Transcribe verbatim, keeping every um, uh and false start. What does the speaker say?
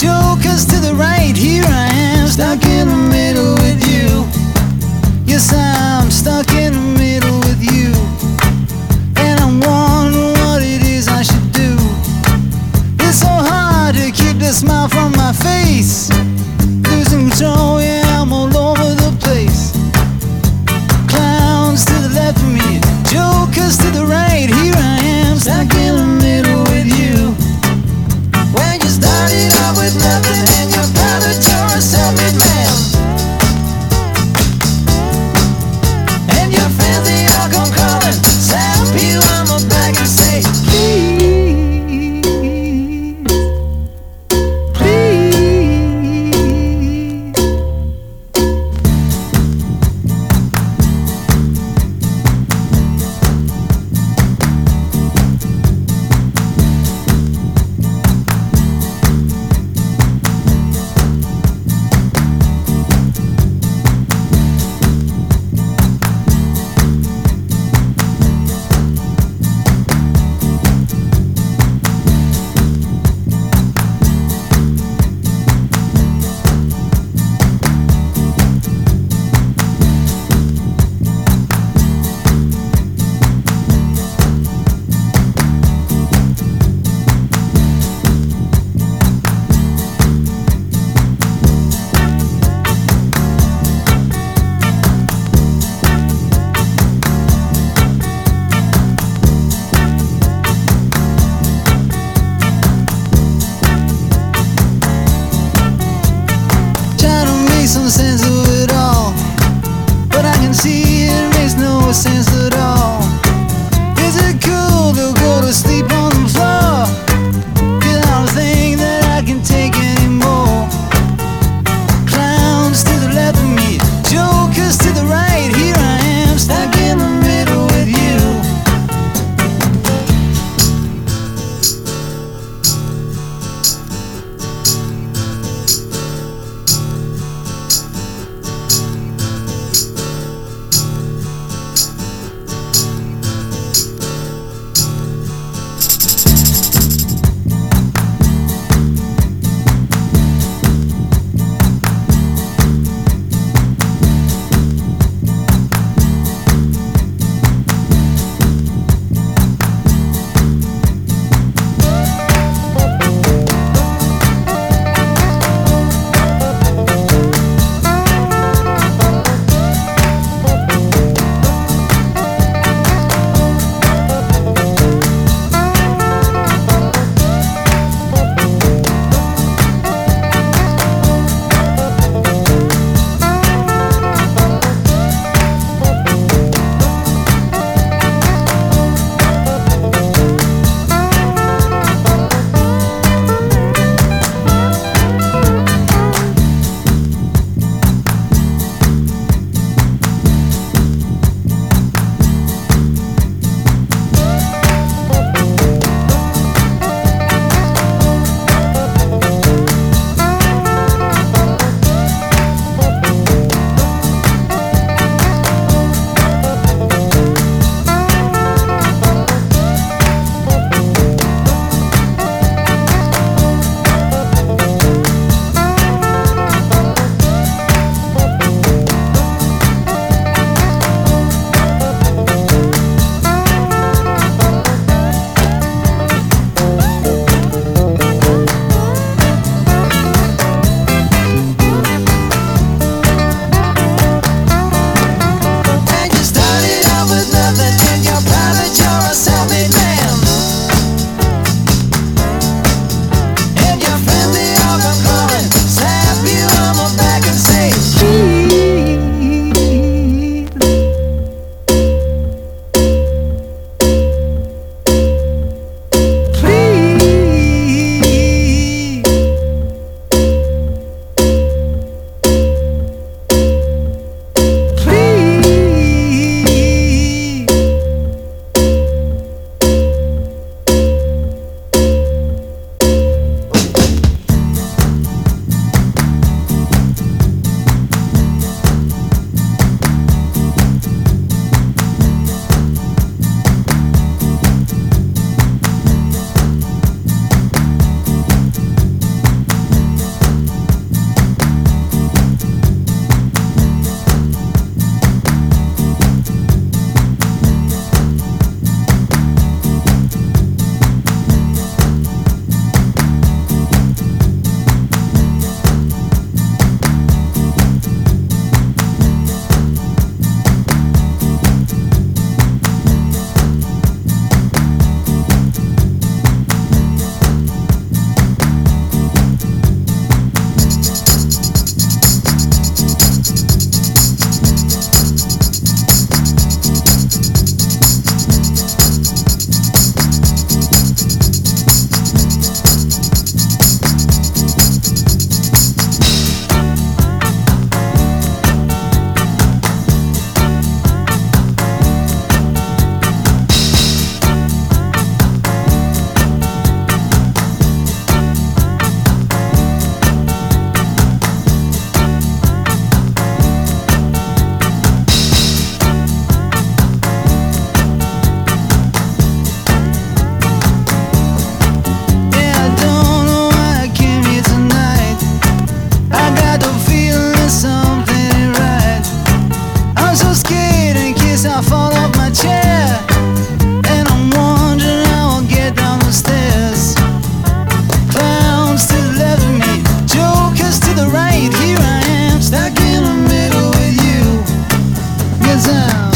jokers to the right, here I am, stuck in the middle with you. Yes, I'm stuck in the middle with you. And I'm wondering what it is I should do. It's so hard to keep the smile from my face. Losing control, yeah, I'm all over the place. Clowns to the left of me, jokers to the right, here I am, stuck in the middle with you. When you started out with nothing and you found that you're a self-made man. Please, please, Shazam.